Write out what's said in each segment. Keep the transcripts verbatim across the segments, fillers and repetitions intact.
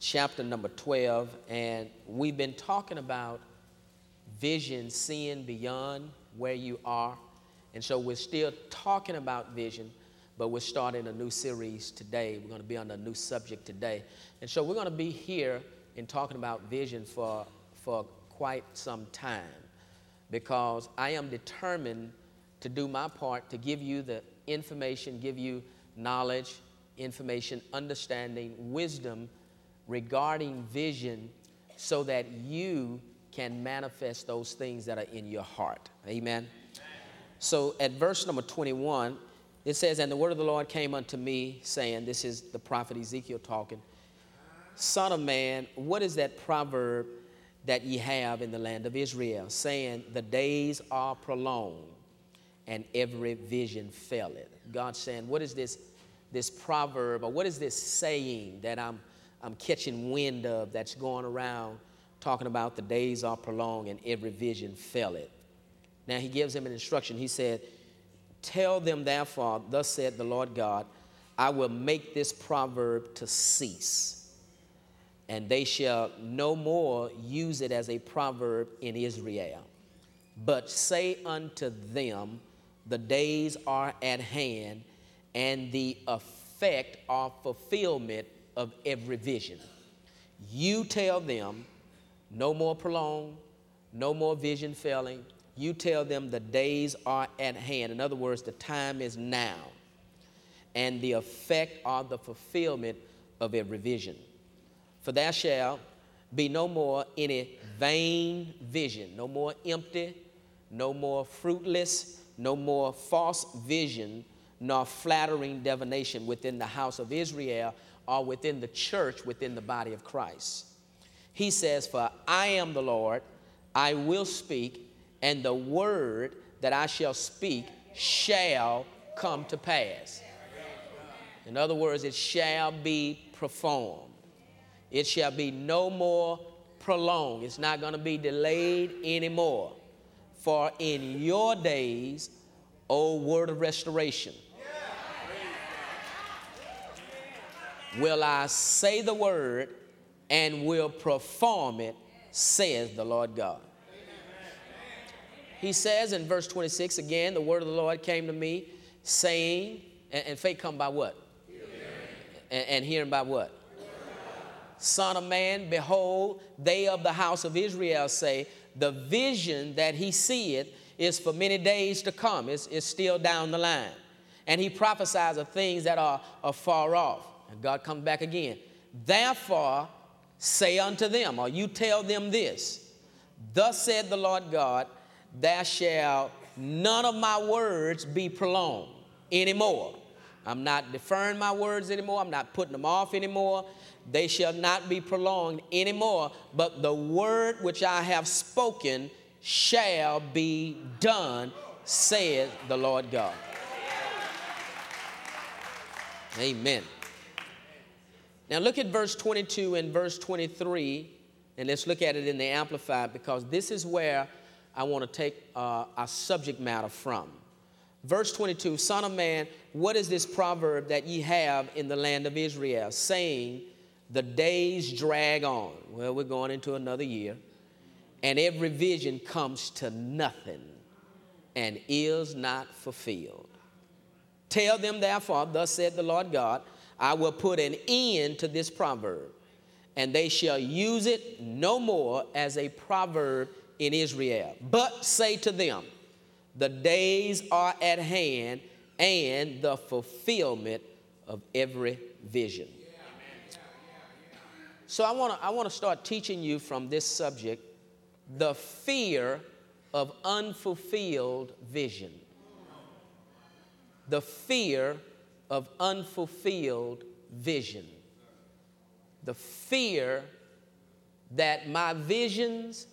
chapter number twelve, and we've been talking about vision, seeing beyond where you are. And so we're still talking about vision, but we're starting a new series today. We're going to be on a new subject today. And so we're going to be here and talking about vision for, for quite some time, because I am determined to do my part to give you the information, give you knowledge, information, understanding, wisdom regarding vision, so that you can manifest those things that are in your heart. Amen. So at verse number twenty-one, it says, "And the word of the Lord came unto me, saying," this is the prophet Ezekiel talking, "Son of man, what is that proverb that ye have in the land of Israel, saying, the days are prolonged, and every vision faileth?" God saying, what is this, this proverb, or what is this saying that I'm, I'm catching wind of that's going around talking about the days are prolonged and every vision faileth? Now he gives him an instruction. He said, "Tell them therefore, thus said the Lord God, I will make this proverb to cease, and they shall no more use it as a proverb in Israel. But say unto them, the days are at hand, and the effect or fulfillment of every vision. You tell them, no more prolonged, no more vision failing. You tell them the days are at hand." In other words, the time is now, and the effect or the fulfillment of every vision. "For there shall be no more any vain vision," no more empty, no more fruitless, no more false vision, nor flattering divination within the house of Israel, or within the church, within the body of Christ. He says, "For I am the Lord, I will speak, and the word that I shall speak shall come to pass." In other words, it shall be performed. It shall be no more prolonged. It's not going to be delayed anymore. "For in your days, O word of restoration, will I say the word and will perform it, says the Lord God." He says in verse twenty-six, again, "The word of the Lord came to me, saying," and, and faith come by what? Hearing. And, and hearing by what? Hearing. "Son of man, behold, they of the house of Israel say, the vision that he seeth is for many days to come." It's, it's still down the line. "And he prophesies of things that are, are far off." And God comes back again. "Therefore, say unto them," or you tell them this, "Thus said the Lord God, there shall none of my words be prolonged anymore." I'm not deferring my words anymore. I'm not putting them off anymore. "They shall not be prolonged anymore, but the word which I have spoken shall be done, says the Lord God." Amen. Now look at verse twenty-two and verse twenty-three, and let's look at it in the Amplified, because this is where I want to take uh, our subject matter from. Verse twenty-two, "Son of man, what is this proverb that ye have in the land of Israel, saying, the days drag on." Well, we're going into another year. "And every vision comes to nothing and is not fulfilled. Tell them therefore, thus said the Lord God, I will put an end to this proverb, and they shall use it no more as a proverb in Israel. But say to them, the days are at hand, and the fulfillment of every vision." So I want to I want to start teaching you from this subject, the fear of unfulfilled vision. The fear of unfulfilled vision. The fear that my visions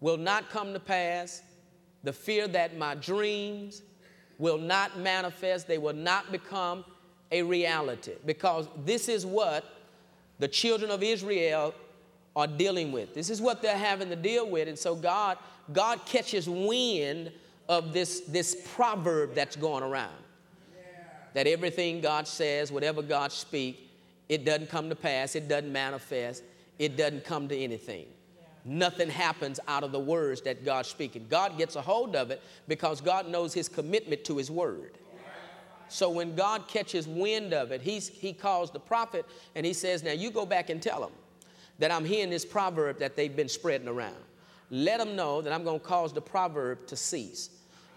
will not come to pass, the fear that my dreams will not manifest, they will not become a reality. Because this is what the children of Israel are dealing with. This is what they're having to deal with. And so God, God catches wind of this, this proverb that's going around. That everything God says, whatever God speaks, It doesn't come to pass. It doesn't manifest. It doesn't come to anything. Yeah. Nothing happens out of the words that God's speaking. God gets a hold of it because God knows his commitment to his word. Yeah. So when God catches wind of it, he's, he calls the prophet and he says, now you go back and tell them that I'm hearing this proverb that they've been spreading around. Let them know that I'm going to cause the proverb to cease.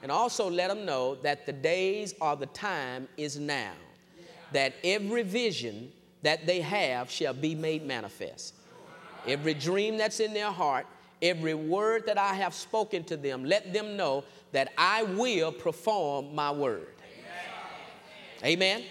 And also let them know that the days or the time is now, yeah. that every vision that they have shall be made manifest. Every dream that's in their heart, every word that I have spoken to them, let them know that I will perform my word. Amen. Amen. Amen.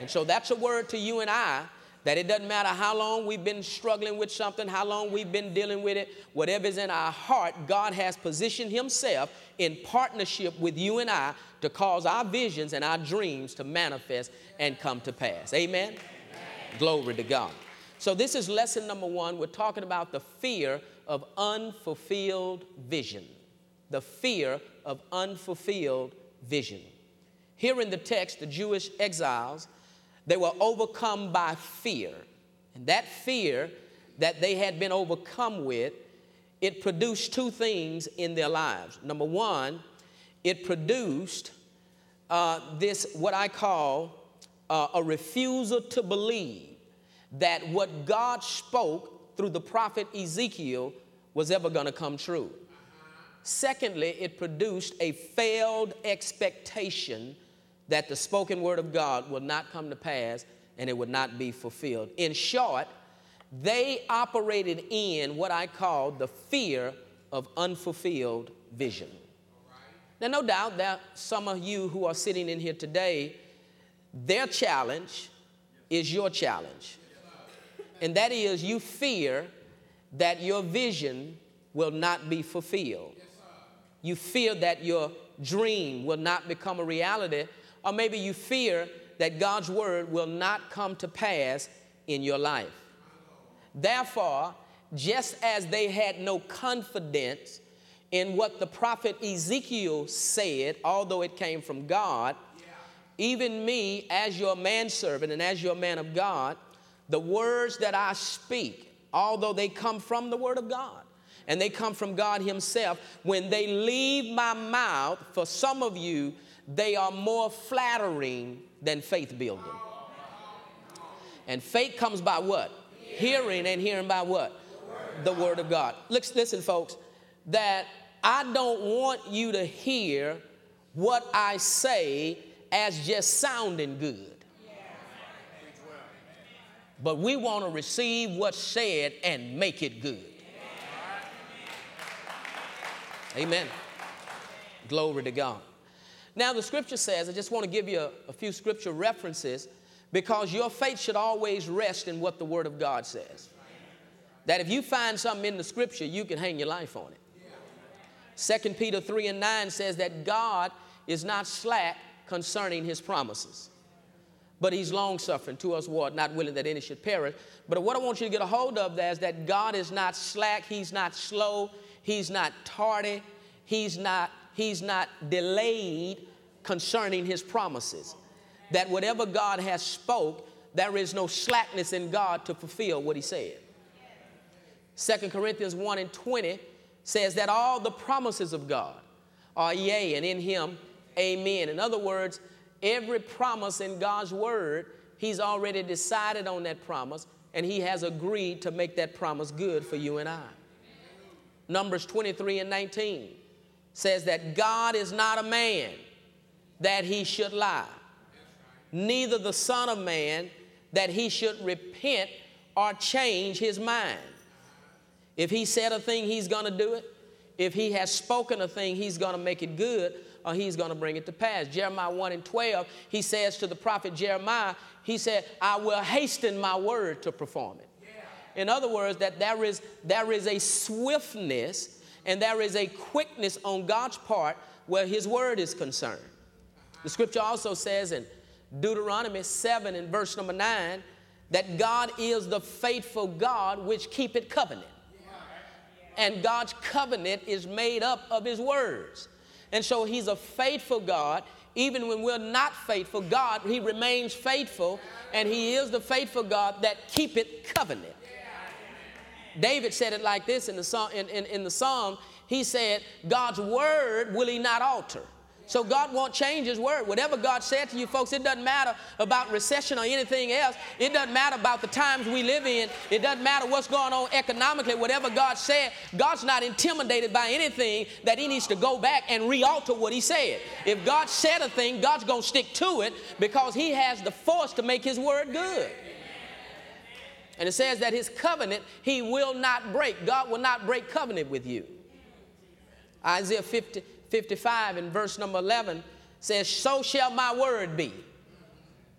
And so that's a word to you and I, that it doesn't matter how long we've been struggling with something, how long we've been dealing with it, whatever's in our heart, God has positioned himself in partnership with you and I to cause our visions and our dreams to manifest and come to pass. Amen? Amen. Glory to God. So this is lesson number one. We're talking about the fear of unfulfilled vision. The fear of unfulfilled vision. Here in the text, the Jewish exiles, they were overcome by fear. And that fear that they had been overcome with, it produced two things in their lives. Number one, it produced uh, this, what I call uh, a refusal to believe that what God spoke through the prophet Ezekiel was ever going to come true. Secondly, it produced a failed expectation that the spoken word of God will not come to pass and it would not be fulfilled. In short, they operated in what I call the fear of unfulfilled vision. Now, no doubt that some of you who are sitting in here today, their challenge is your challenge. And that is, you fear that your vision will not be fulfilled. You fear that your dream will not become a reality. Or maybe you fear that God's word will not come to pass in your life. Therefore, just as they had no confidence in what the prophet Ezekiel said, although it came from God, yeah. even me as your manservant and as your man of God, the words that I speak, although they come from the word of God, and they come from God himself, when they leave my mouth, for some of you, they are more flattering than faith building. And faith comes by what? Yeah. Hearing, and hearing by what? The word, the word of God. Listen, listen, folks, that I don't want you to hear what I say as just sounding good. Yeah. But we want to receive what's said and make it good. Yeah. Amen. Glory to God. Now, the scripture says, I just want to give you a, a few scripture references, because your faith should always rest in what the word of God says. That if you find something in the scripture, you can hang your life on it. Second Peter three and nine says that God is not slack concerning his promises, but he's long-suffering to us, what, not willing that any should perish. But what I want you to get a hold of is that God is not slack. He's not slow. He's not tardy. He's not He's not delayed concerning his promises. That whatever God has spoke, there is no slackness in God to fulfill what he said. Second Corinthians one and twenty says that all the promises of God are yea, and in him, amen. In other words, every promise in God's word, he's already decided on that promise, and he has agreed to make that promise good for you and I. Numbers twenty-three and nineteen says that God is not a man that he should lie, neither the son of man that he should repent or change his mind. If he said a thing, he's going to do it. If he has spoken a thing, he's going to make it good, or he's going to bring it to pass. Jeremiah one and twelve, he says to the prophet Jeremiah, he said, I will hasten my word to perform it. Yeah. In other words, that there is, there is a swiftness and there is a quickness on God's part where his word is concerned. The scripture also says in Deuteronomy seven and verse number nine that God is the faithful God which keepeth covenant. And God's covenant is made up of his words. And so he's a faithful God. even when we're not faithful, God, he remains faithful, and he is the faithful God that keepeth covenant. David said it like this in the psalm, in, in, in the psalm. He said, God's word will he not alter. So God won't change his word. Whatever God said to you folks, it doesn't matter about recession or anything else. It doesn't matter about the times we live in. It doesn't matter what's going on economically. Whatever God said, God's not intimidated by anything that he needs to go back and re-alter what he said. If God said a thing, God's going to stick to it because he has the force to make his word good. And it says that his covenant, he will not break. God will not break covenant with you. Isaiah fifty, fifty-five and verse number eleven says, so shall my word be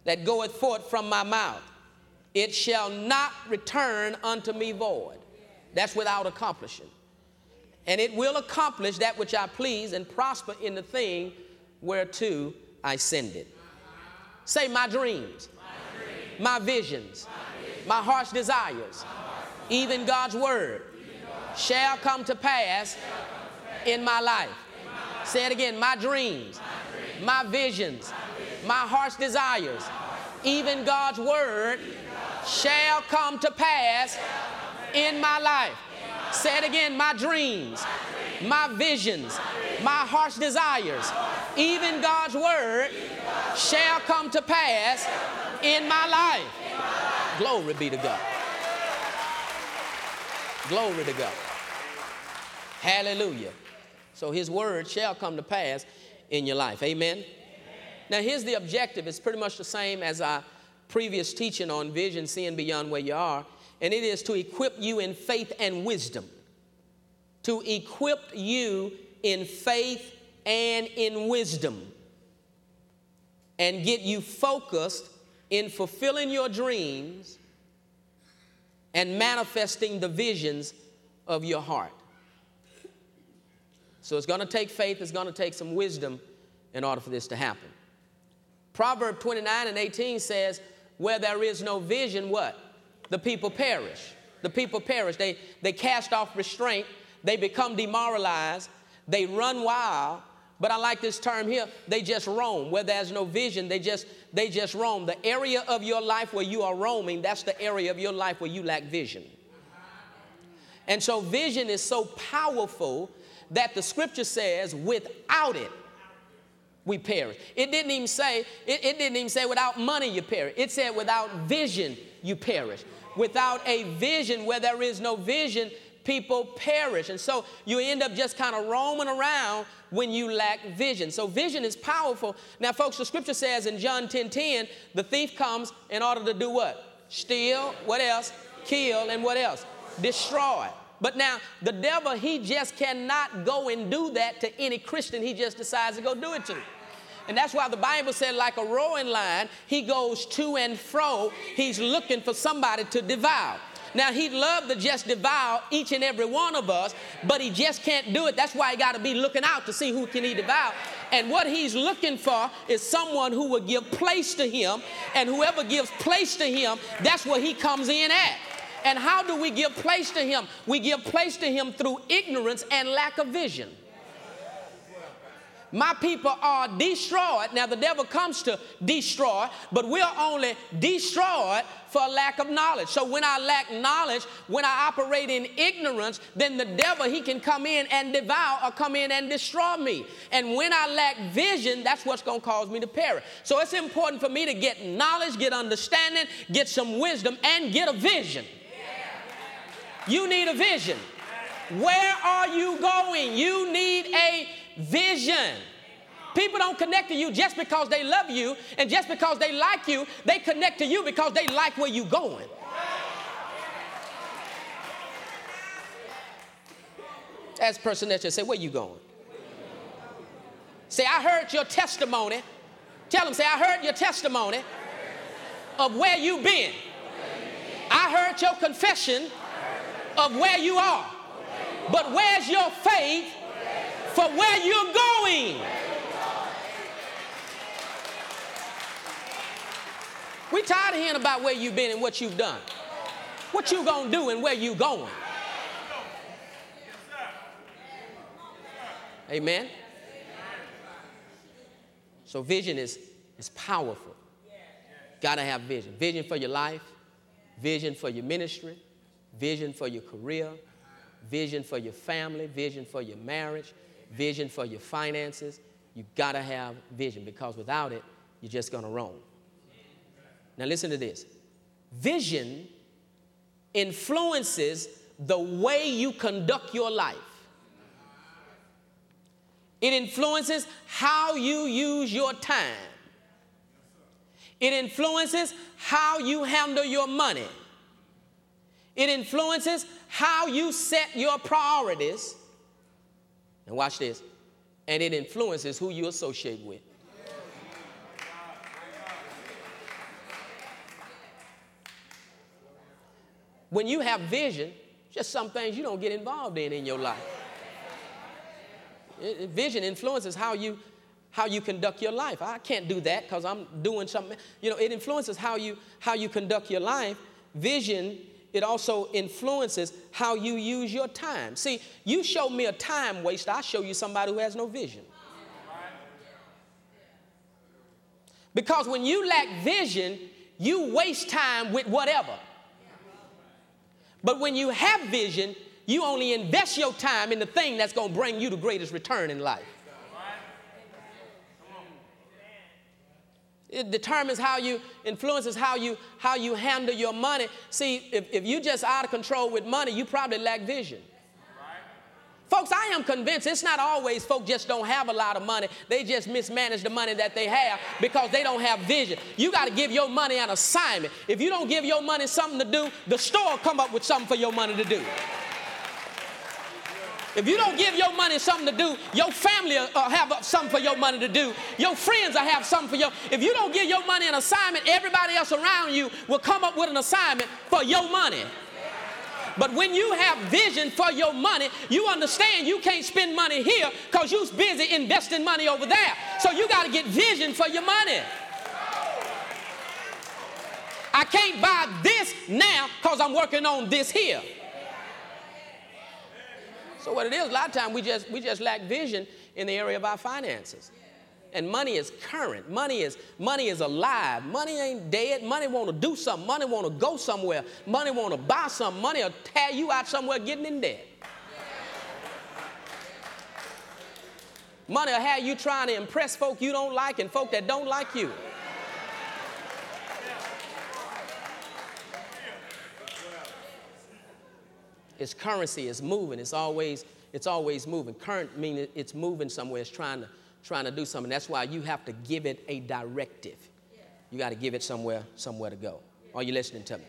that goeth forth from my mouth. It shall not return unto me void. That's without accomplishing. And it will accomplish that which I please and prosper in the thing whereto I send it. Say, my dreams, my, dreams. my visions, my My heart's desires, even God's word, shall come to pass in my life. Say it again. My dreams, my visions, my heart's desires, even God's word shall come to pass in my life. Say it again. My dreams, my visions, my heart's desires, even God's word shall come to pass in my life. Glory be to God. Glory to God. Hallelujah. So his word shall come to pass in your life. Amen? Amen. Now here's the objective. It's pretty much the same as our previous teaching on vision, seeing beyond where you are. And it is to equip you in faith and wisdom. To equip you in faith and in wisdom. And get you focused in fulfilling your dreams and manifesting the visions of your heart. So it's going to take faith. It's going to take some wisdom in order for this to happen. Proverbs twenty-nine and eighteen says, where there is no vision, what? The people perish. The people perish. They, they cast off restraint. They become demoralized. They run wild. But I like this term here, they just roam. Where there's no vision, they just they just roam. The area of your life where you are roaming, that's the area of your life where you lack vision. And so vision is so powerful that the scripture says without it, we perish. It didn't even say, it, it didn't even say without money you perish. It said without vision you perish. Without a vision, where there is no vision, people perish. And so you end up just kind of roaming around when you lack vision. So vision is powerful. Now, folks, the scripture says in John ten ten, the thief comes in order to do what? Steal, what else? Kill, and what else? Destroy. But now, the devil, he just cannot go and do that to any Christian he just decides to go do it to. And that's why the Bible said, like a roaring lion, he goes to and fro. He's looking for somebody to devour. Now, he'd love to just devour each and every one of us, but he just can't do it. That's why he got to be looking out to see who can he devour. And what he's looking for is someone who will give place to him, and whoever gives place to him, that's where he comes in at. And how do we give place to him? We give place to him through ignorance and lack of vision. My people are destroyed. Now, the devil comes to destroy, but we're only destroyed for lack of knowledge. So when I lack knowledge, when I operate in ignorance, then the devil, he can come in and devour or come in and destroy me. And when I lack vision, that's what's going to cause me to perish. So it's important for me to get knowledge, get understanding, get some wisdom, and get a vision. You need a vision. Where are you going? You need a vision. People don't connect to you just because they love you and just because they like you. They connect to you because they like where you're going. As person that just say, where you going? Say, I heard your testimony. Tell them, say, I heard your testimony of where you've been. I heard your confession of where you are. But where's your faith for where you're going? We tired of hearing about where you've been and what you've done. What you gonna do and where you going? Amen. So vision is, is powerful. Yeah. Got to have vision. Vision for your life. Vision for your ministry. Vision for your career. Vision for your family. Vision for your marriage. Vision for your finances. You got to have vision, because without it, you're just going to roam. Now listen to this. Vision influences the way you conduct your life. It influences how you use your time. It influences how you handle your money. It influences how you set your priorities. And watch this. And it influences who you associate with. When you have vision, just some things you don't get involved in in your life. It, it, vision influences how you, how you conduct your life. I can't do that because I'm doing something. You know, it influences how you, how you conduct your life. Vision, it also influences how you use your time. See, you show me a time waster, I show you somebody who has no vision. Because when you lack vision, you waste time with whatever. But when you have vision, you only invest your time in the thing that's going to bring you the greatest return in life. It determines how you, influences how you, how you handle your money. See, if, if you're just out of control with money, you probably lack vision. Folks, I am convinced it's not always folk just don't have a lot of money. They just mismanage the money that they have because they don't have vision. You got to give your money an assignment. If you don't give your money something to do, the store will come up with something for your money to do. If you don't give your money something to do, your family will have something for your money to do. Your friends will have something for your... If you don't give your money an assignment, everybody else around you will come up with an assignment for your money. But when you have vision for your money, you understand you can't spend money here because you're busy investing money over there. So you got to get vision for your money. I can't buy this now because I'm working on this here. So what it is, a lot of times we just, we just lack vision in the area of our finances. And money is current. Money is, money is alive. Money ain't dead. Money want to do something. Money want to go somewhere. Money want to buy something. Money will tear you out somewhere getting in debt. Money will have you trying to impress folk you don't like and folk that don't like you. It's currency. It's moving. It's always, it's always moving. Current means it's moving somewhere. It's trying to trying to do something. That's why you have to give it a directive. You got to give it somewhere, somewhere to go. Are you listening to me?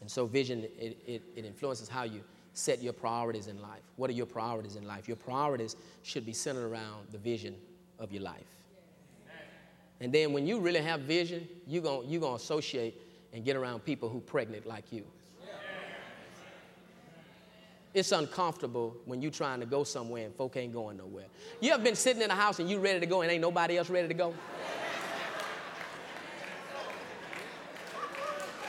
And so vision, it, it, it influences how you set your priorities in life. What are your priorities in life? Your priorities should be centered around the vision of your life. And then when you really have vision, you're going you're going to associate and get around people who are pregnant like you. It's uncomfortable when you're trying to go somewhere and folk ain't going nowhere. You ever been sitting in a house and you ready to go and ain't nobody else ready to go?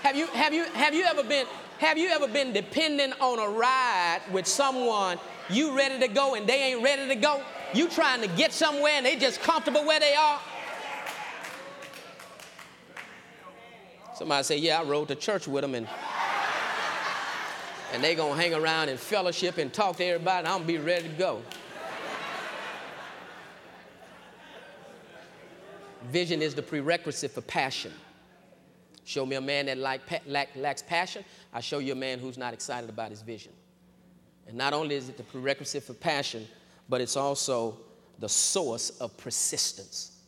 have you have you have you ever been have you ever been dependent on a ride with someone you ready to go and they ain't ready to go? You trying to get somewhere and they just comfortable where they are? Somebody say, yeah, I rode to church with them and. And they're going to hang around and fellowship and talk to everybody, and I'm going to be ready to go. Vision is the prerequisite for passion. Show me a man that lack, lack, lacks passion, I show you a man who's not excited about his vision. And not only is it the prerequisite for passion, but it's also the source of persistence.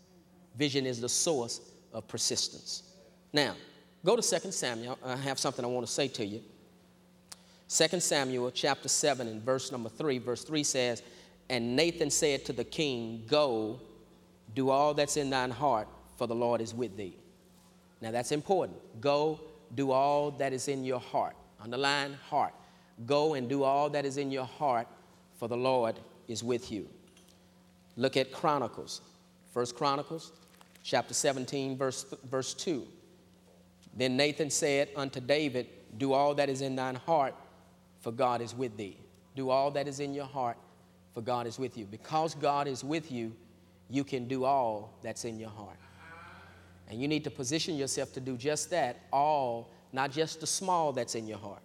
Vision is the source of persistence. Now, go to Second Samuel. I have something I want to say to you. Second Samuel chapter seven and verse number three, verse three says, and Nathan said to the king, go, do all that's in thine heart, for the Lord is with thee. Now that's important. Go, do all that is in your heart. Underline heart. Go and do all that is in your heart, for the Lord is with you. Look at Chronicles. First Chronicles chapter seventeen, verse, verse two. Then Nathan said unto David, do all that is in thine heart, for God is with thee. Do all that is in your heart, for God is with you. Because God is with you, you can do all that's in your heart. And you need to position yourself to do just that, all, not just the small that's in your heart,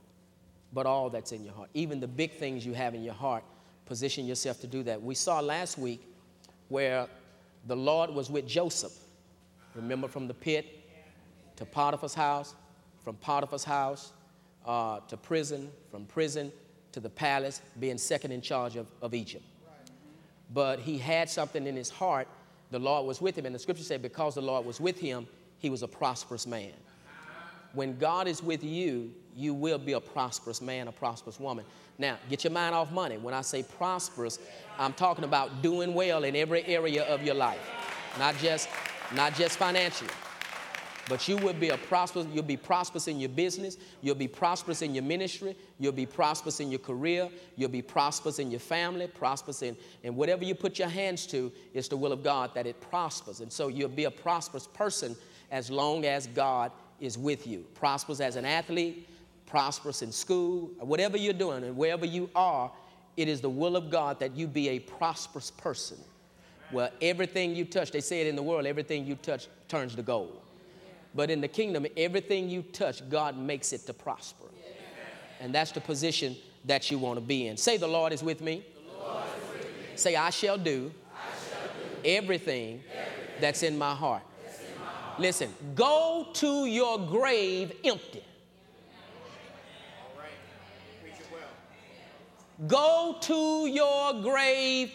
but all that's in your heart. Even the big things you have in your heart, position yourself to do that. We saw last week where the Lord was with Joseph. Remember, from the pit to Potiphar's house, from Potiphar's house uh, to prison, from prison to the palace, being second in charge of, of Egypt. But he had something in his heart. The Lord was with him. And the scripture said, because the Lord was with him, he was a prosperous man. When God is with you, you will be a prosperous man, a prosperous woman. Now, get your mind off money. When I say prosperous, I'm talking about doing well in every area of your life, not just, not just financially. But you will be a prosperous, you'll be prosperous in your business, you'll be prosperous in your ministry, you'll be prosperous in your career, you'll be prosperous in your family, prosperous in, and whatever you put your hands to, it's the will of God that it prospers. And so you'll be a prosperous person as long as God is with you. Prosperous as an athlete, prosperous in school, whatever you're doing and wherever you are, it is the will of God that you be a prosperous person. Well, everything you touch, they say it in the world, everything you touch turns to gold. But in the kingdom, everything you touch, God makes it to prosper. Yeah. And that's the position that you want to be in. Say, the Lord is with me. The Lord is with me. Say, I shall do, I shall do everything, everything that's in my heart. That's in my heart. Listen, go to your grave empty. All right. Preach it well. Go to your grave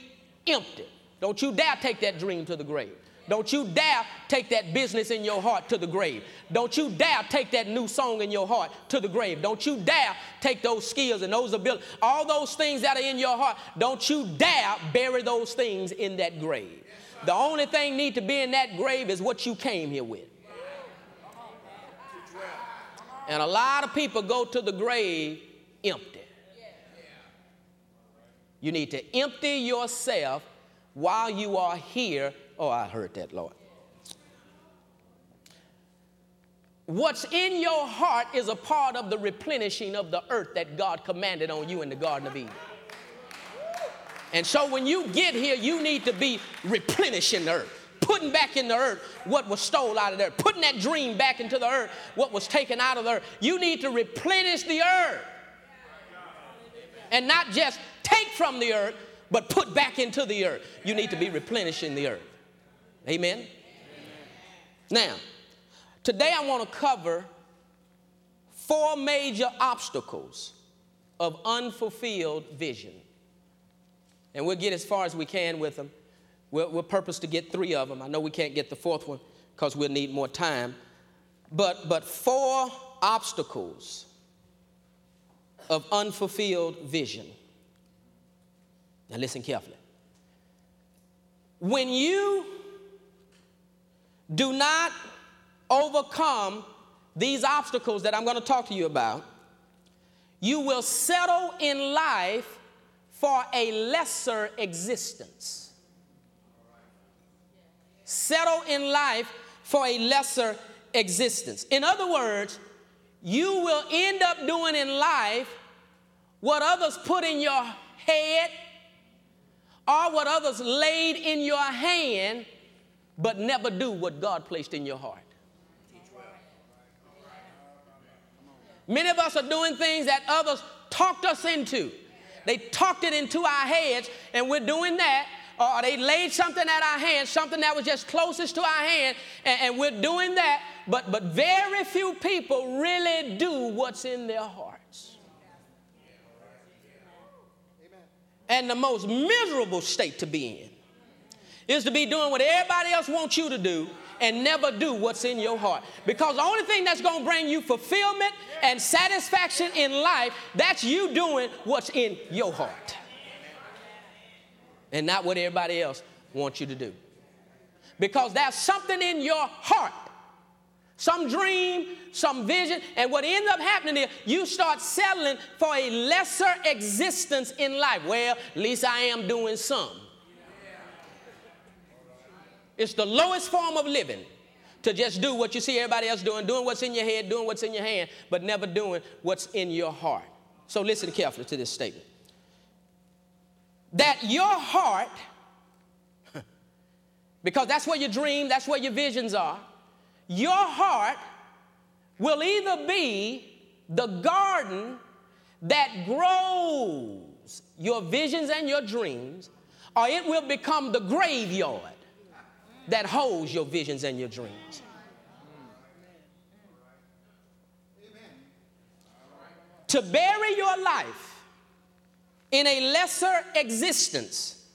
empty. Don't you dare take that dream to the grave. Don't you dare take that business in your heart to the grave. Don't you dare take that new song in your heart to the grave. Don't you dare take those skills and those abilities, all those things that are in your heart. Don't you dare bury those things in that grave. The only thing need to be in that grave is what you came here with. And a lot of people go to the grave empty. You need to empty yourself while you are here. Oh, I heard that, Lord. What's in your heart is a part of the replenishing of the earth that God commanded on you in the Garden of Eden. And so when you get here, you need to be replenishing the earth, putting back in the earth what was stolen out of the earth, putting that dream back into the earth, what was taken out of the earth. You need to replenish the earth and not just take from the earth, but put back into the earth. You need to be replenishing the earth. Amen? Amen. Now, today I want to cover four major obstacles of unfulfilled vision. And we'll get as far as we can with them. We'll, we'll purpose to get three of them. I know we can't get the fourth one because we'll need more time. But, but four obstacles of unfulfilled vision. Now listen carefully. When you do not overcome these obstacles that I'm going to talk to you about, you will settle in life for a lesser existence. Settle in life for a lesser existence. In other words, you will end up doing in life what others put in your head or what others laid in your hand, but never do what God placed in your heart. Many of us are doing things that others talked us into. They talked it into our heads, and we're doing that, or they laid something at our hand, something that was just closest to our hand, and, and we're doing that, but, but very few people really do what's in their hearts. And the most miserable state to be in is to be doing what everybody else wants you to do and never do what's in your heart. Because the only thing that's going to bring you fulfillment and satisfaction in life, that's you doing what's in your heart and not what everybody else wants you to do. Because there's something in your heart, some dream, some vision, and what ends up happening is you start settling for a lesser existence in life. Well, at least I am doing some. It's the lowest form of living to just do what you see everybody else doing, doing what's in your head, doing what's in your hand, but never doing what's in your heart. So listen carefully to this statement. That your heart because that's where your dream, that's where your visions are, your heart will either be the garden that grows your visions and your dreams, or it will become the graveyard that holds your visions and your dreams. To bury your life in a lesser existence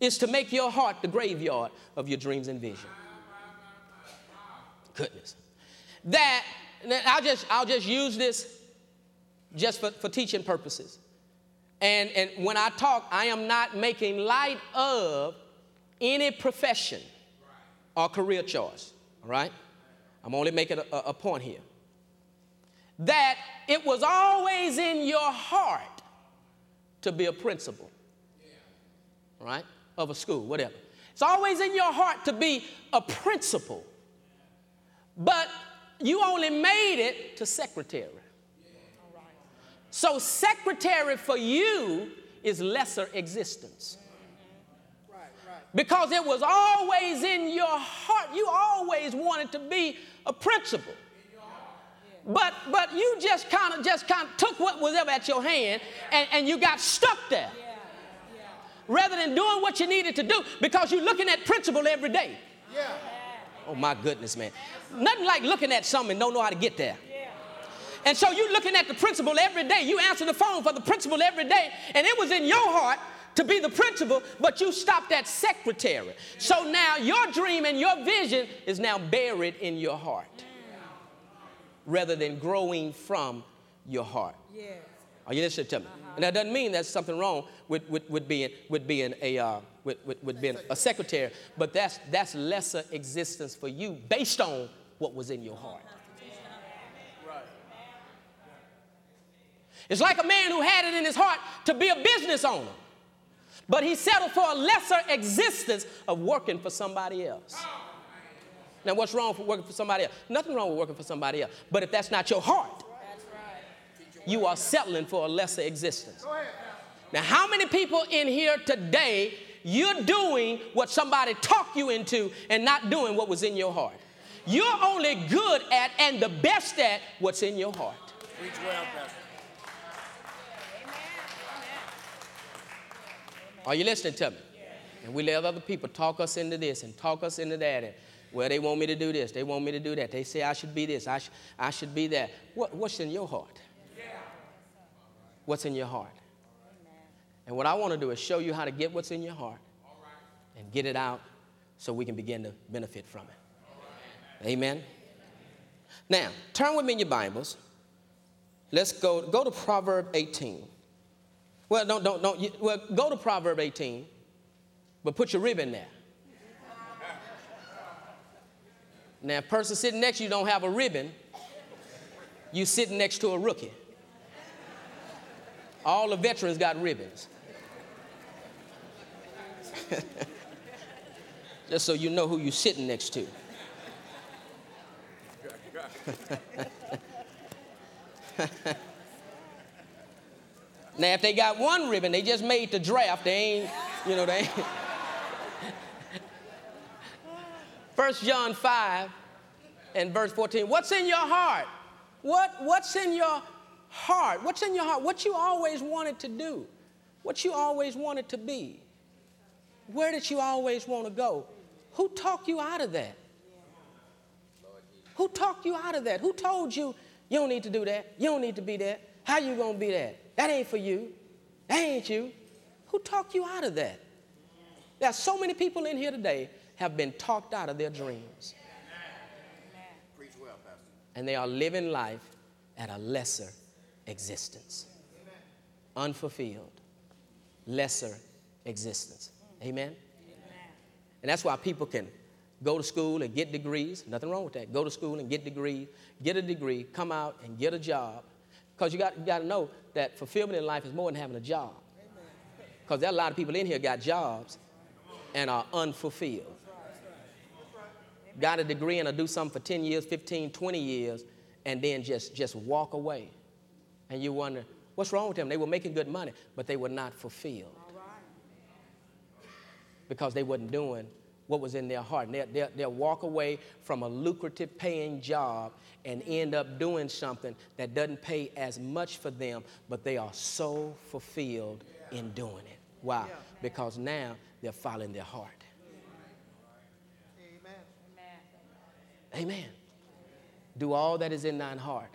is to make your heart the graveyard of your dreams and vision. Goodness. That, I'll just, I'll just use this just for, for teaching purposes. And, and when I talk, I am not making light of any profession or career choice, all right? I'm only making a, a point here. That it was always in your heart to be a principal, right, of a school, whatever. It's always in your heart to be a principal, but you only made it to secretary. So secretary for you is lesser existence. Because it was always in your heart. You always wanted to be a principal. But but you just kind of just kind of took what was ever at your hand and, and you got stuck there. Yeah. Yeah. Rather than doing what you needed to do because you're looking at principle every day. Yeah. Oh, my goodness, man. Nothing like looking at something and don't know how to get there. Yeah. And so you're looking at the principle every day. You answer the phone for the principle every day. And it was in your heart to be the principal, but you stopped at secretary. Yeah. So now your dream and your vision is now buried in your heart. Yeah. Rather than growing from your heart. Yeah. Are you listening to me? Uh-huh. And that doesn't mean there's something wrong with, with, with being with being a uh, with, with, with being a secretary, but that's that's lesser existence for you based on what was in your heart. Right. It's like a man who had it in his heart to be a business owner, but he settled for a lesser existence of working for somebody else. Now, what's wrong with working for somebody else? Nothing wrong with working for somebody else. But if that's not your heart, that's right. You are settling for a lesser existence. Now, how many people in here today, you're doing what somebody talked you into and not doing what was in your heart? You're only good at and the best at what's in your heart. Preach well, Pastor. Are you listening to me? And we let other people talk us into this and talk us into that. And, well, they want me to do this. They want me to do that. They say I should be this. I, sh- I should be that. What, what's in your heart? Yeah. What's in your heart? Amen. And what I want to do is show you how to get what's in your heart and get it out so we can begin to benefit from it. Amen. Amen. Now, turn with me in your Bibles. Let's go, go to Proverbs eighteen. Well, don't, don't, don't. Well, go to Proverbs eighteen, but put your ribbon there. Now, a person sitting next to you don't have a ribbon. You sitting next to a rookie. All the veterans got ribbons. Just so you know who you're sitting next to. Now, if they got one ribbon, they just made the draft. They ain't, you know, they ain't. First John five and verse fourteen. What's in your heart? What, what's in your heart? What's in your heart? What you always wanted to do? What you always wanted to be? Where did you always want to go? Who talked you out of that? Who talked you out of that? Who told you, you don't need to do that? You don't need to be that? How you going to be that? That ain't for you. That ain't you. Who talked you out of that? There are so many people in here today have been talked out of their dreams. Preach well, Pastor. And they are living life at a lesser existence. Amen. Unfulfilled, lesser existence. Amen? Amen? And that's why people can go to school and get degrees. Nothing wrong with that. Go to school and get degrees, get a degree, come out and get a job. Because you got, you got to know that fulfillment in life is more than having a job. Because there are a lot of people in here got jobs and are unfulfilled. Got a degree and I do something for ten years, fifteen, twenty years, and then just, just walk away. And you wonder, what's wrong with them? They were making good money, but they were not fulfilled. Because they wasn't doing what was in their heart. And they'll, they'll, they'll walk away from a lucrative paying job and end up doing something that doesn't pay as much for them, but they are so fulfilled in doing it. Why? Yeah. Because now they're following their heart. Amen. Amen. Amen. Amen. Do all that is in thine heart,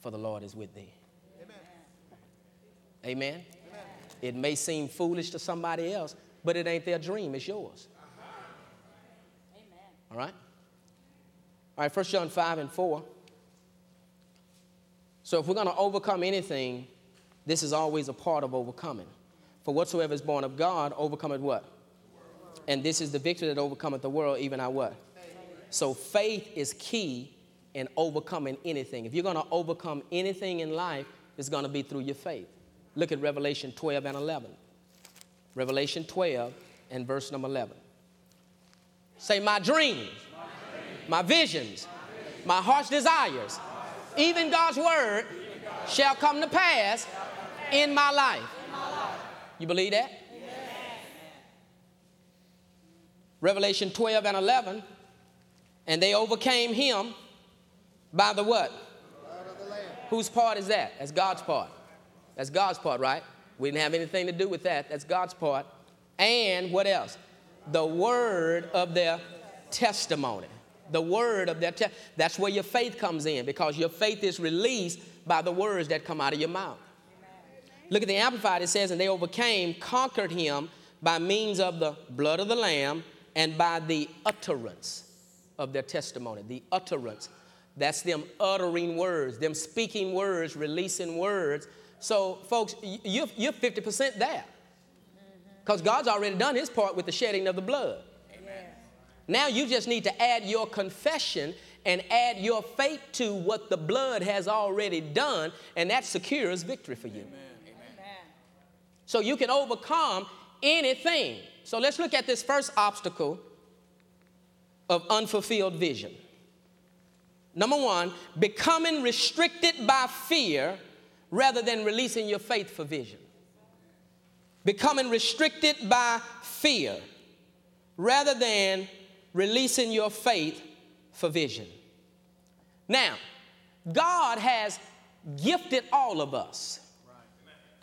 for the Lord is with thee. Amen. Amen. Amen. It may seem foolish to somebody else, but it ain't their dream, it's yours. All right? All right, First John five and four. So if we're going to overcome anything, this is always a part of overcoming. For whatsoever is born of God overcometh what? And this is the victory that overcometh the world, even our what? Faith. So faith is key in overcoming anything. If you're going to overcome anything in life, it's going to be through your faith. Look at Revelation twelve and eleven. Revelation twelve and verse number eleven. Say, my dreams, my, dream. my visions, my, vision. my heart's desires, my even God's word even God's shall come to pass, come to pass in, my life. in my life. You believe that? Yes. Revelation twelve and eleven, and they overcame him by the what? The blood of the Lamb. Whose part is that? That's God's part. That's God's part, right? We didn't have anything to do with that. That's God's part. And what else? The word of their testimony. The word of their testimony. That's where your faith comes in, because your faith is released by the words that come out of your mouth. Look at the Amplified. It says, and they overcame, conquered him by means of the blood of the Lamb and by the utterance of their testimony. The utterance. That's them uttering words, them speaking words, releasing words. So, folks, you're, you're fifty percent there. Because God's already done his part with the shedding of the blood. Amen. Now you just need to add your confession and add your faith to what the blood has already done, and that secures victory for you. Amen. Amen. So you can overcome anything. So let's look at this first obstacle of unfulfilled vision. Number one, becoming restricted by fear rather than releasing your faith for vision. Becoming restricted by fear rather than releasing your faith for vision. Now, God has gifted all of us.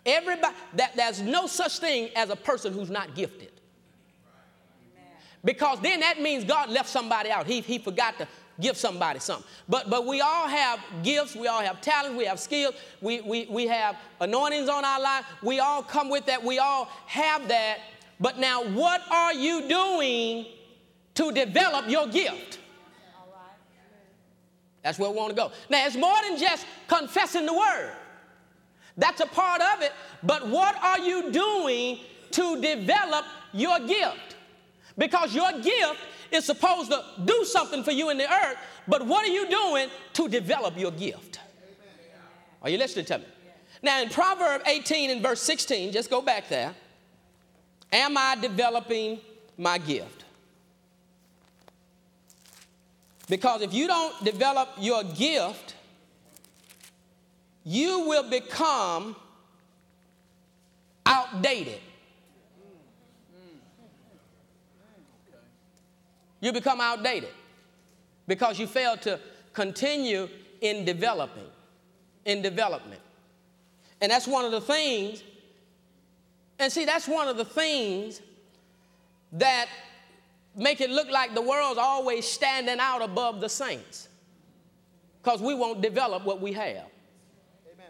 Everybody, that, there's no such thing as a person who's not gifted. Because then that means God left somebody out. He, he forgot to give somebody something. But but we all have gifts. We all have talents. We have skills. We, we, we have anointings on our life. We all come with that. We all have that. But now what are you doing to develop your gift? That's where we want to go. Now, it's more than just confessing the word. That's a part of it. But what are you doing to develop your gift? Because your gift is supposed to do something for you in the earth, but what are you doing to develop your gift? Are you listening to me? Now, in Proverbs eighteen and verse sixteen, just go back there. Am I developing my gift? Because if you don't develop your gift, you will become outdated. You become outdated because you fail to continue in developing, in development. And that's one of the things, and see, that's one of the things that make it look like the world's always standing out above the saints, because we won't develop what we have. Amen.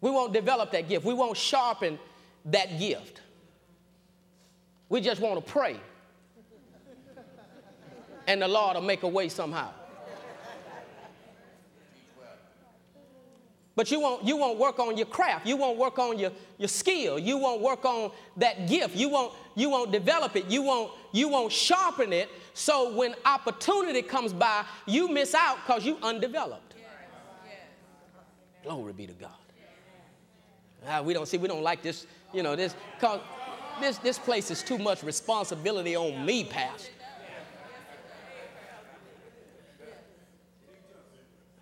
We won't develop that gift. We won't sharpen that gift. We just want to pray, and the Lord will make a way somehow. But you won't, you won't work on your craft. You won't work on your, your skill. You won't work on that gift. You won't, you won't develop it. You won't, you won't sharpen it. So when opportunity comes by, you miss out because you undeveloped. Yes. Yes. Glory be to God. Ah, we don't see, we don't like this, you know, this, cause this, this place is too much responsibility on me, Pastor.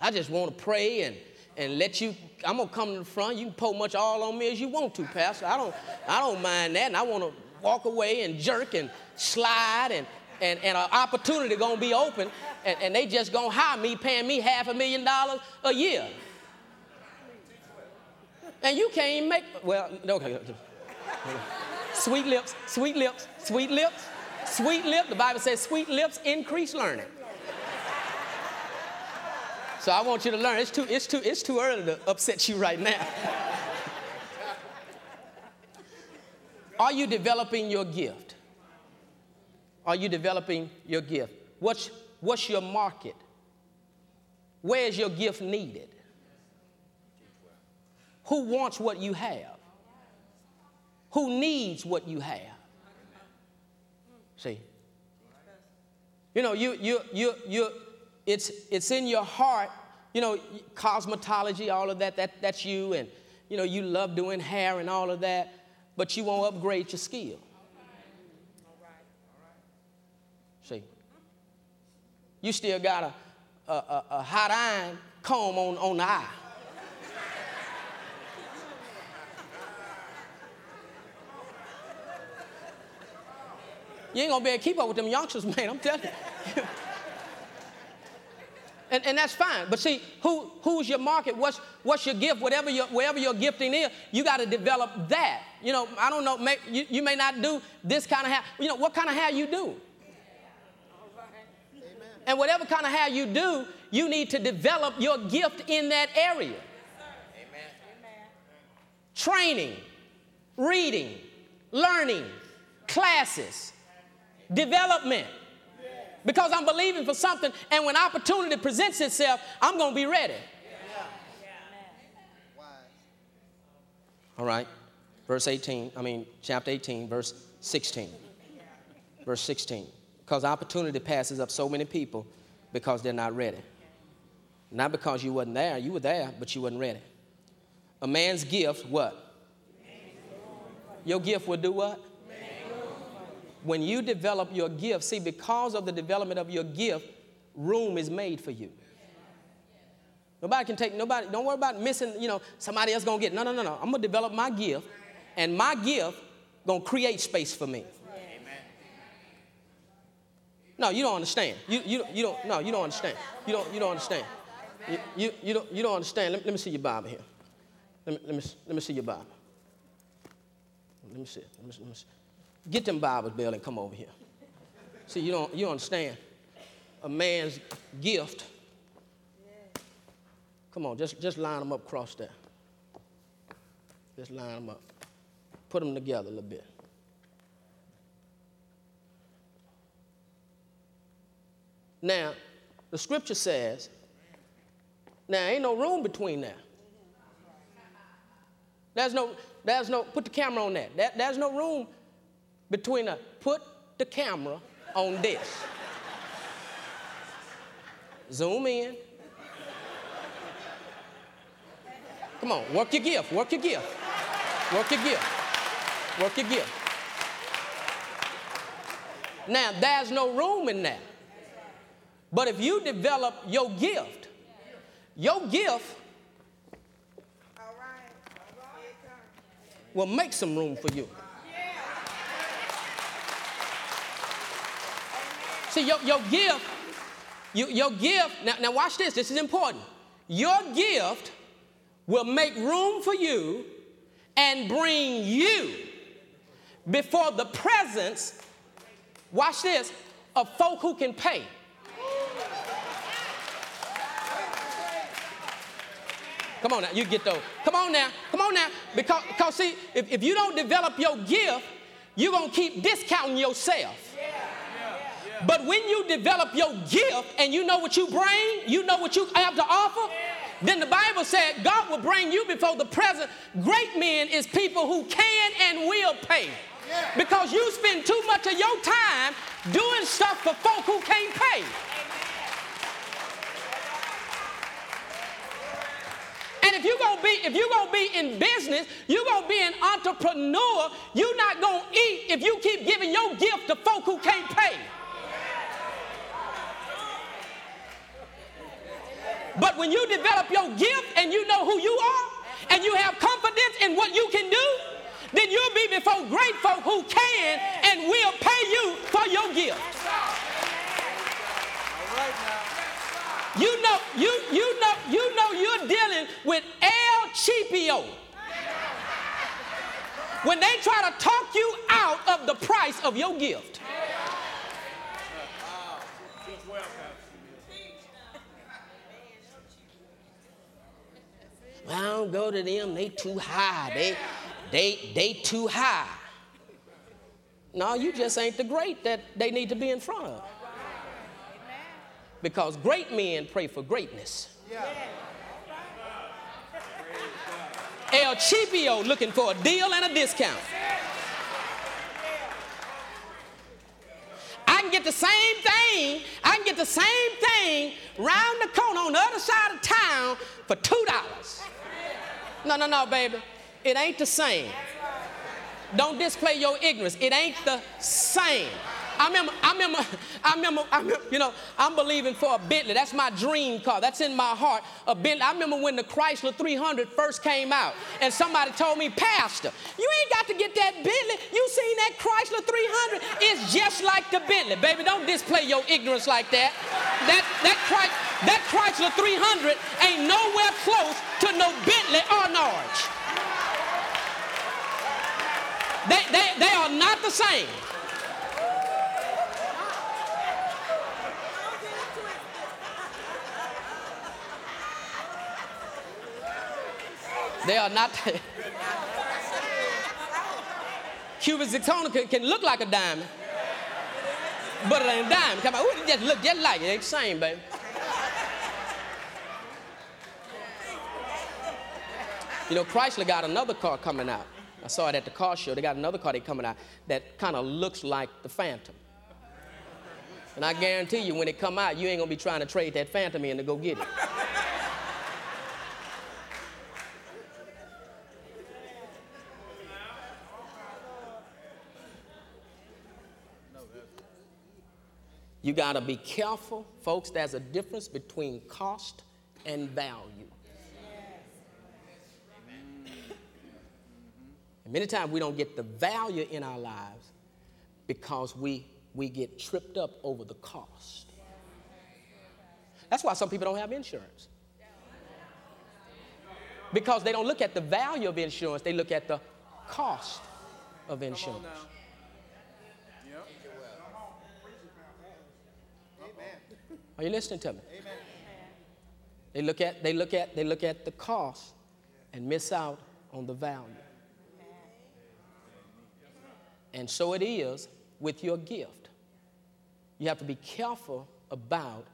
I just want to pray and, and let you, I'm going to come to the front. You can pour much all on me as you want to, Pastor. I don't I don't mind that, and I want to walk away and jerk and slide, and and, and an opportunity going to be open, and, and they just going to hire me, paying me half a million dollars a year. And you can't make, well, okay. Sweet lips, sweet lips, sweet lips, sweet lips. The Bible says sweet lips increase learning. So I want you to learn. It's too, it's too, it's too early to upset you right now. Are you developing your gift? Are you developing your gift? What's, what's your market? Where is your gift needed? Who wants what you have? Who needs what you have? See? You know, you you you you it's it's in your heart, you know, cosmetology, all of that, that that's you, and you know, you love doing hair and all of that, but you won't upgrade your skill. See? You still got a, a, a, a hot iron comb on, on the eye. You ain't gonna be able to keep up with them youngsters, man, I'm telling you. and, and that's fine. But see, who who's your market? What's what's your gift? Whatever your wherever your gifting is, you gotta develop that. You know, I don't know, may, you, you may not do this kind of hair. You know, what kind of hair you do? And whatever kind of hair you do, you need to develop your gift in that area. Yes, amen. Amen. Training, reading, learning, classes, development. Yes. Because I'm believing for something, and when opportunity presents itself, I'm going to be ready. Yeah. Yeah. All right. Verse eighteen, I mean, chapter eighteen, verse sixteen. Verse sixteen. Because opportunity passes up so many people because they're not ready. Not because you wasn't there. You were there, but you wasn't ready. A man's gift, what? Your gift will do what? When you develop your gift, see, because of the development of your gift, room is made for you. Nobody can take, nobody, don't worry about missing, you know, somebody else going to get it. No, no, no, no. I'm going to develop my gift, and my gift going to create space for me. No, you don't understand. You you you don't no, you don't understand. You don't you don't understand. You you, you don't you don't understand. Let, let me see your Bible here. Let me let me let me see your Bible. Let me see. Let me, let me see. Get them Bibles, Bill, and come over here. See, you don't you understand. A man's gift. Come on, just just line them up across there. Just line them up. Put them together a little bit. Now, the scripture says, now ain't no room between there. There's no, there's no, put the camera on that. There, there's no room between a, put the camera on this. Zoom in. Come on, work your gift, work your gift. Work your gift, work your gift. Now, there's no room in that. But if you develop your gift, your gift will make some room for you. See, your, your gift, you, your gift, now, now watch this, this is important. Your gift will make room for you and bring you before the presence, watch this, of folk who can pay. Come on now, you get those. Come on now, come on now. Because, because see, if, if you don't develop your gift, you're going to keep discounting yourself. Yeah. Yeah. But when you develop your gift and you know what you bring, you know what you have to offer, yeah. Then the Bible said God will bring you before the presence. Great men is people who can and will pay. Yeah. Because you spend too much of your time doing stuff for folk who can't pay. If you're going to be, if you're going to be in business, you're going to be an entrepreneur, you're not going to eat if you keep giving your gift to folk who can't pay. But when you develop your gift and you know who you are and you have confidence in what you can do, then you'll be before great folk who can and will pay you for your gift. You know, you you know, you know you're dealing with El Cheapio. When they try to talk you out of the price of your gift. I don't go to them, they too high. They they they too high. No, you just ain't the great that they need to be in front of. Because great men pray for greatness. Yeah. El Cheapio looking for a deal and a discount. I can get the same thing, I can get the same thing round the corner on the other side of town for two dollars. No, no, no, baby. It ain't the same. Don't display your ignorance. It ain't the same. I remember, I remember, I remember, I remember, you know, I'm believing for a Bentley. That's my dream car. That's in my heart, a Bentley. I remember when the Chrysler three hundred first came out, and somebody told me, Pastor, you ain't got to get that Bentley. You seen that Chrysler three hundred? It's just like the Bentley. Baby, don't display your ignorance like that. That, that, Chrys- that Chrysler three hundred ain't nowhere close to no Bentley or an Orange. They, they, they are not the same. They are not. Cuban zirconia can, can look like a diamond, but it ain't a diamond. Come on, ooh, it just look just like it. It ain't the same, baby. You know, Chrysler got another car coming out. I saw it at the car show. They got another car they coming out that kind of looks like the Phantom. And I guarantee you, when it come out, you ain't gonna be trying to trade that Phantom in to go get it. You got to be careful, folks. There's a difference between cost and value. Yes. And many times we don't get the value in our lives because we, we get tripped up over the cost. That's why some people don't have insurance. Because they don't look at the value of insurance. They look at the cost of insurance. Are you listening to me? Amen. They look at, they look at, they look at the cost and miss out on the value. And so it is with your gift. You have to be careful about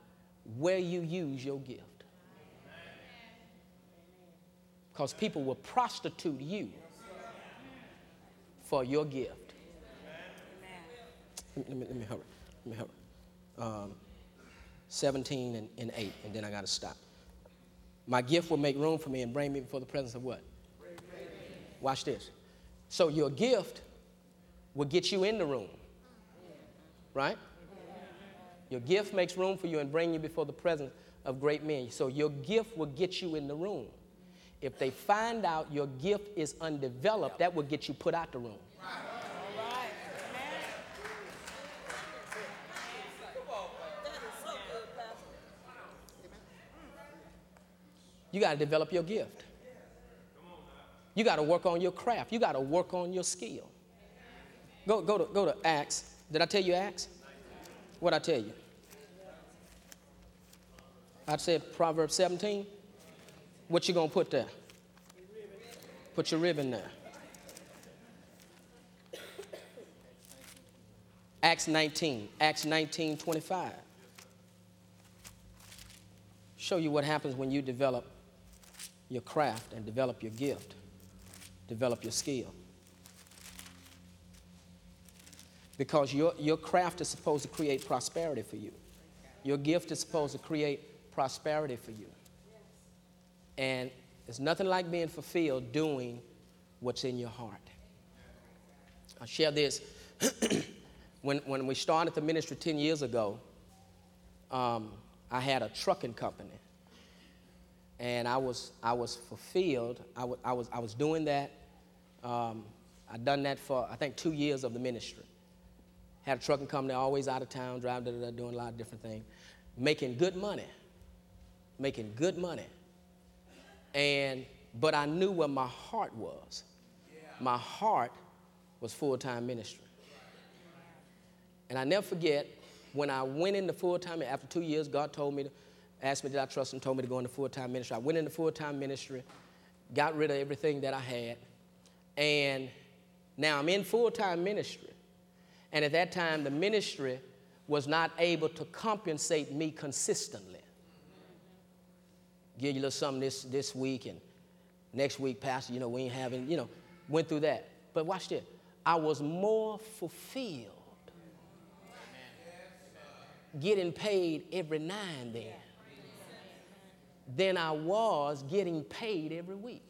where you use your gift. Because people will prostitute you for your gift. Let me, let me hurry. Let me hurry. Um, seventeen and, and eight, and then I got to stop. My gift will make room for me and bring me before the presence of what? Amen. Watch this. So your gift will get you in the room, right? Your gift makes room for you and bring you before the presence of great men. So your gift will get you in the room. If they find out your gift is undeveloped, that will get you put out the room. You got to develop your gift. You got to work on your craft. You got to work on your skill. Go, go, to, go to Acts. Did I tell you Acts? What did I tell you? I said Proverbs seventeen. What you going to put there? Put your ribbon there. Acts nineteen. Acts nineteen, twenty-five. Show you what happens when you develop your craft and develop your gift, develop your skill. Because your, your craft is supposed to create prosperity for you. Your gift is supposed to create prosperity for you. And there's nothing like being fulfilled doing what's in your heart. I'll share this. when, when we started the ministry ten years ago, um, I had a trucking company, and I was I was fulfilled. I, w- I was I was doing that. Um, I done that for, I think, two years of the ministry. Had a trucking company, always out of town, driving, da, da, da, doing a lot of different things. Making good money. Making good money. And, but I knew where my heart was. Yeah. My heart was full-time ministry. And I never forget, when I went into full-time, after two years, God told me, to, asked me did I trust him, told me to go into full-time ministry. I went into full-time ministry, got rid of everything that I had, and now I'm in full-time ministry. And at that time, the ministry was not able to compensate me consistently. Give you a little something this, this week, and next week, Pastor, you know, we ain't having, you know, went through that. But watch this. I was more fulfilled. Getting paid every now and then than I was getting paid every week.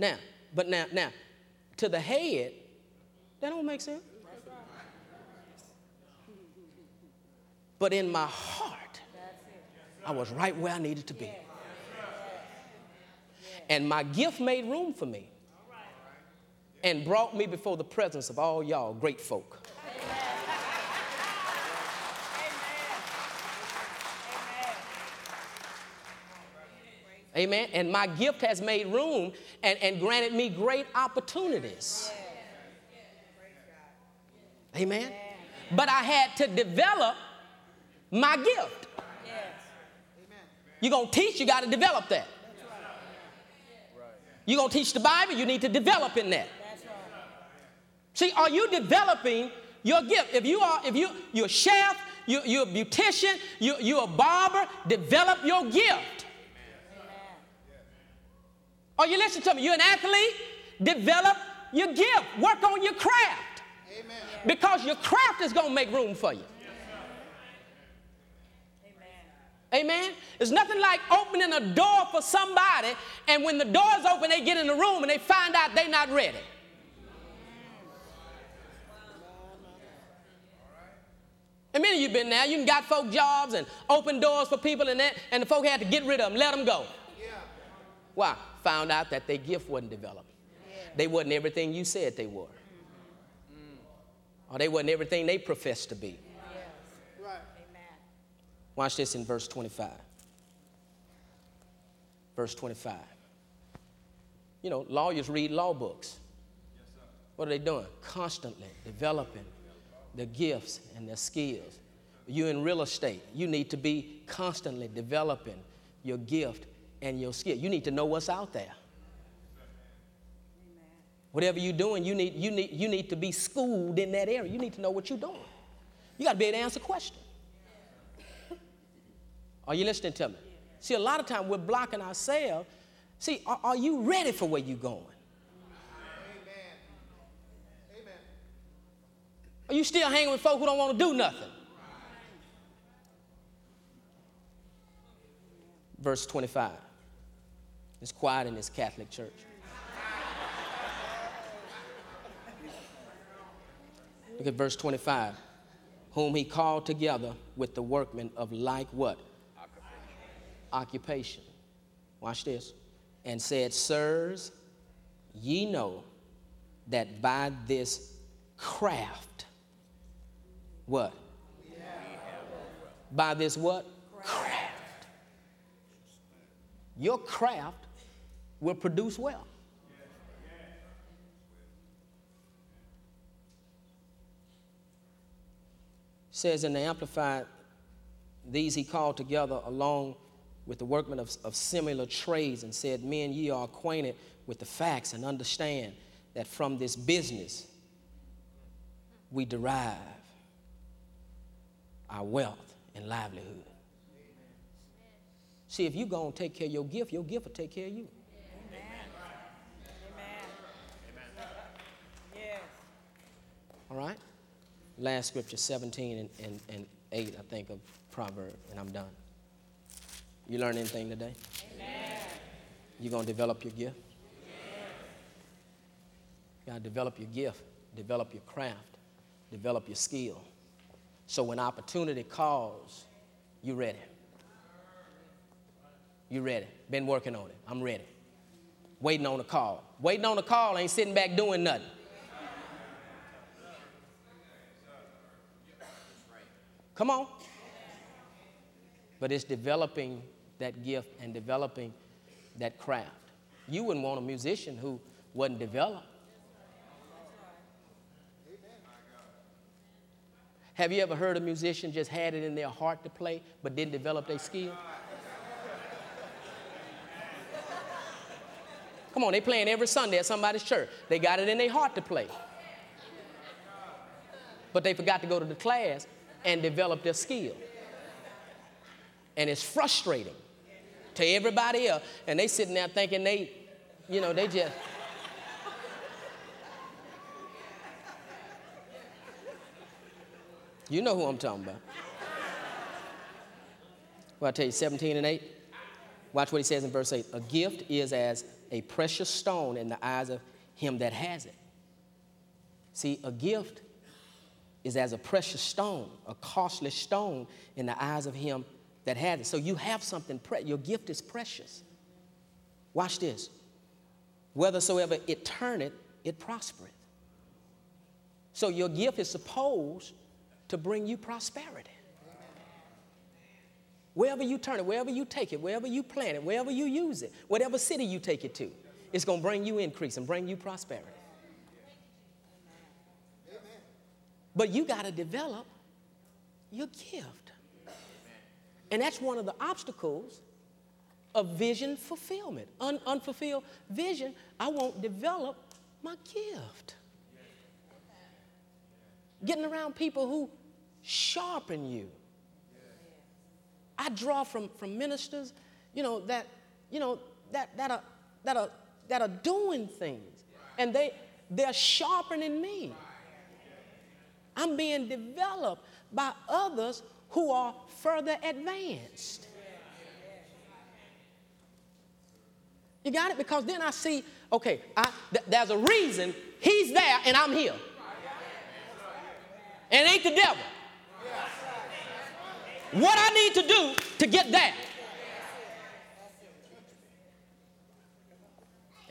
Now, but now, now, to the head, that don't make sense. But in my heart, I was right where I needed to be. And my gift made room for me and brought me before the presence of all y'all great folk. Amen. And my gift has made room and, and granted me great opportunities. Amen. But I had to develop my gift. You're going to teach, you got to develop that. You're going to teach the Bible, you need to develop in that. See, are you developing your gift? If you are, if you, you're a chef, you, you're a beautician, you, you're a barber, develop your gift. Oh, you listen to me. You're an athlete. Develop your gift. Work on your craft. Amen. Because your craft is going to make room for you. Amen. Amen. It's nothing like opening a door for somebody, and when the door's open, they get in the room and they find out they're not ready. And many of you been there. You got folk jobs and open doors for people, and that, and the folk had to get rid of them, let them go. Why? Found out that their gift wasn't developed. Yeah. They wasn't everything you said they were. Mm-hmm. Or they wasn't everything they professed to be. Yes. Right. Amen. Watch this in verse twenty-five. Verse twenty-five. You know, lawyers read law books. Yes, sir. What are they doing? Constantly developing their gifts and their skills. You in real estate, you need to be constantly developing your gift and your skill. You need to know what's out there. Amen. Whatever you're doing, you need, you need, you need to be schooled in that area. You need to know what you're doing. You got to be able to answer questions. Yeah. Are you listening to me? Yeah. See, a lot of times we're blocking ourselves. See, are, are you ready for where you're going? Amen. Amen. Are you still hanging with folk who don't want to do nothing? Verse twenty-five. It's quiet in this Catholic church. Look at verse twenty-five. Whom he called together with the workmen of like what? Occupation. Occupation. Watch this. And said, sirs, ye know that by this craft, what? Yeah. By this what? Craft. Your craft will produce well. It says in the Amplified, these he called together along with the workmen of, of similar trades and said, men, ye are acquainted with the facts and understand that from this business we derive our wealth and livelihood. See, if you're going to take care of your gift, your gift will take care of you. Amen. Amen. Yes. All right? Last scripture, seventeen and, and, and eight, I think, of Proverbs, and I'm done. You learn anything today? Amen. You're going to develop your gift? Yes. You got to develop your gift, develop your craft, develop your skill. So when opportunity calls, you're ready. You ready? Been working on it. I'm ready. waiting on a call. Waiting on a call ain't sitting back doing nothing. Come on. But it's developing that gift and developing that craft. You wouldn't want a musician who wasn't developed. Have you ever heard a musician just had it in their heart to play but didn't develop their skill? Come on, they playing every Sunday at somebody's church. They got it in their heart to play. But they forgot to go to the class and develop their skill. And it's frustrating to everybody else. And they sitting there thinking they, you know, they just... You know who I'm talking about. Well, I tell you, seventeen and eight. Watch what he says in verse eight. A gift is as a precious stone in the eyes of him that has it. See, a gift is as a precious stone, a costly stone in the eyes of him that has it. So you have something, pre- your gift is precious. Watch this. Whethersoever it turneth, it prospereth. So your gift is supposed to bring you prosperity. Wherever you turn it, wherever you take it, wherever you plant it, wherever you use it, whatever city you take it to, it's going to bring you increase and bring you prosperity. Amen. But you got to develop your gift. And that's one of the obstacles of vision fulfillment. Un- unfulfilled vision, I won't develop my gift. Getting around people who sharpen you. I draw from, from ministers, you know, that, you know, that that are that are that are doing things. And they they're sharpening me. I'm being developed by others who are further advanced. You got it? Because then I see, okay, I, th- there's a reason he's there and I'm here. And it ain't the devil. What I need to do to get there.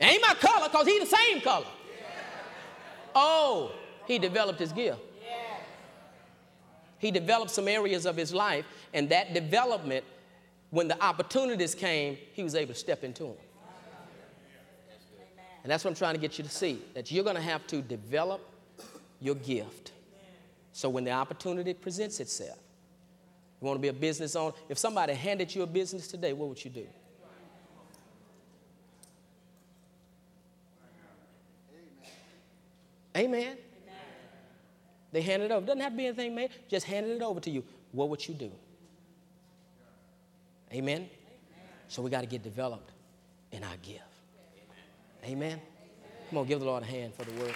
It ain't my color, because he's the same color. Oh, he developed his gift. He developed some areas of his life, and that development, when the opportunities came, he was able to step into them. And that's what I'm trying to get you to see, that you're going to have to develop your gift. So when the opportunity presents itself, you want to be a business owner. If somebody handed you a business today, what would you do? Amen. Amen. They handed it over. Doesn't have to be anything, man. Just handed it over to you. What would you do? Amen. Amen. So we got to get developed in our gift. Amen. Amen. Amen. Come on, give the Lord a hand for the word.